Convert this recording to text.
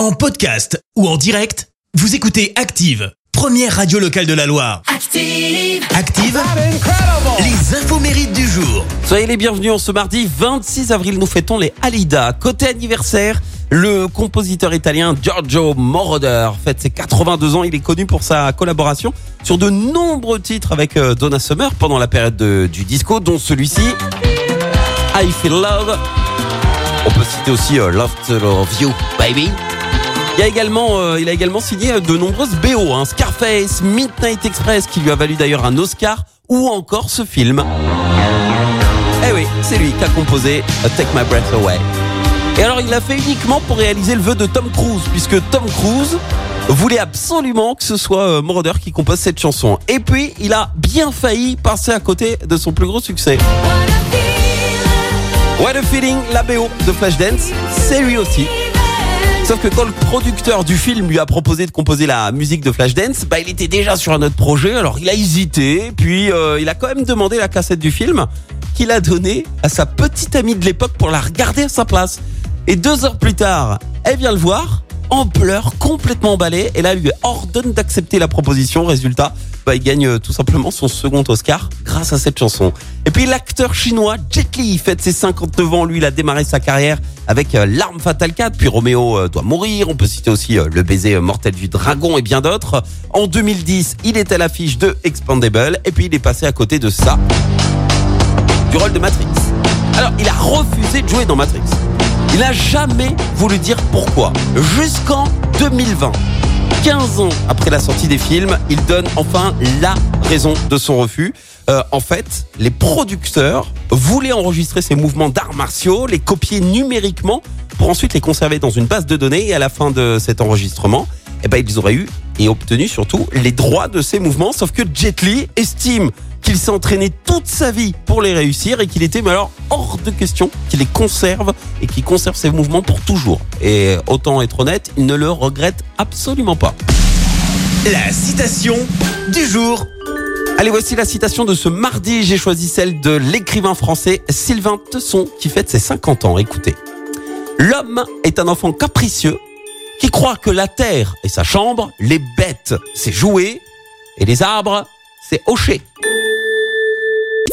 En podcast ou en direct, vous écoutez Active, première radio locale de la Loire. Active, Active, les infos mérites du jour. Soyez les bienvenus, en ce mardi 26 avril, nous fêtons les Hallyday. Côté anniversaire, le compositeur italien Giorgio Moroder fête ses 82 ans. Il est connu pour sa collaboration sur de nombreux titres avec Donna Summer pendant la période du disco, dont celui-ci, I Feel Love. On peut citer aussi Love to Love You, Baby. Il a également signé de nombreuses BO, Scarface, Midnight Express, qui lui a valu d'ailleurs un Oscar, ou encore ce film. Eh oui, c'est lui qui a composé Take My Breath Away. Et alors, il l'a fait uniquement pour réaliser le vœu de Tom Cruise, puisque Tom Cruise voulait absolument que ce soit Moroder qui compose cette chanson. Et puis, il a bien failli passer à côté de son plus gros succès. What a Feeling, la BO de Flashdance, c'est lui aussi. Sauf que quand le producteur du film lui a proposé de composer la musique de Flashdance, il était déjà sur un autre projet, alors il a hésité, puis il a quand même demandé la cassette du film, qu'il a donnée à sa petite amie de l'époque pour la regarder à sa place. Et 2 heures plus tard, elle vient le voir, en pleurs, complètement emballée, et là, elle lui ordonne d'accepter la proposition. Résultat, il gagne tout simplement son second Oscar grâce à cette chanson. Et puis, l'acteur chinois Jet Li fête ses 59 ans. Lui, il a démarré sa carrière avec L'Arme Fatale 4, puis Roméo doit mourir. On peut citer aussi Le baiser mortel du dragon et bien d'autres. En 2010, il est à l'affiche de Expendables, et puis il est passé à côté de ça, du rôle de Matrix. Alors, il a refusé de jouer dans Matrix. Il n'a jamais voulu dire pourquoi. Jusqu'en 2020, 15 ans après la sortie des films, il donne enfin la raison de son refus. En fait, les producteurs voulaient enregistrer ses mouvements d'arts martiaux, les copier numériquement pour ensuite les conserver dans une base de données. Et à la fin de cet enregistrement, ils auraient eu et obtenu surtout les droits de ces mouvements. Sauf que Jet Li estime qu'il s'est entraîné toute sa vie pour les réussir et qu'il était hors de question qu'il les conserve et qu'il conserve ses mouvements pour toujours. Et autant être honnête, il ne le regrette absolument pas. La citation du jour. Allez, voici la citation de ce mardi. J'ai choisi celle de l'écrivain français Sylvain Tesson qui fête ses 50 ans. Écoutez. L'homme est un enfant capricieux qui croit que la terre est sa chambre, les bêtes, ses jouets et les arbres, ses hochets.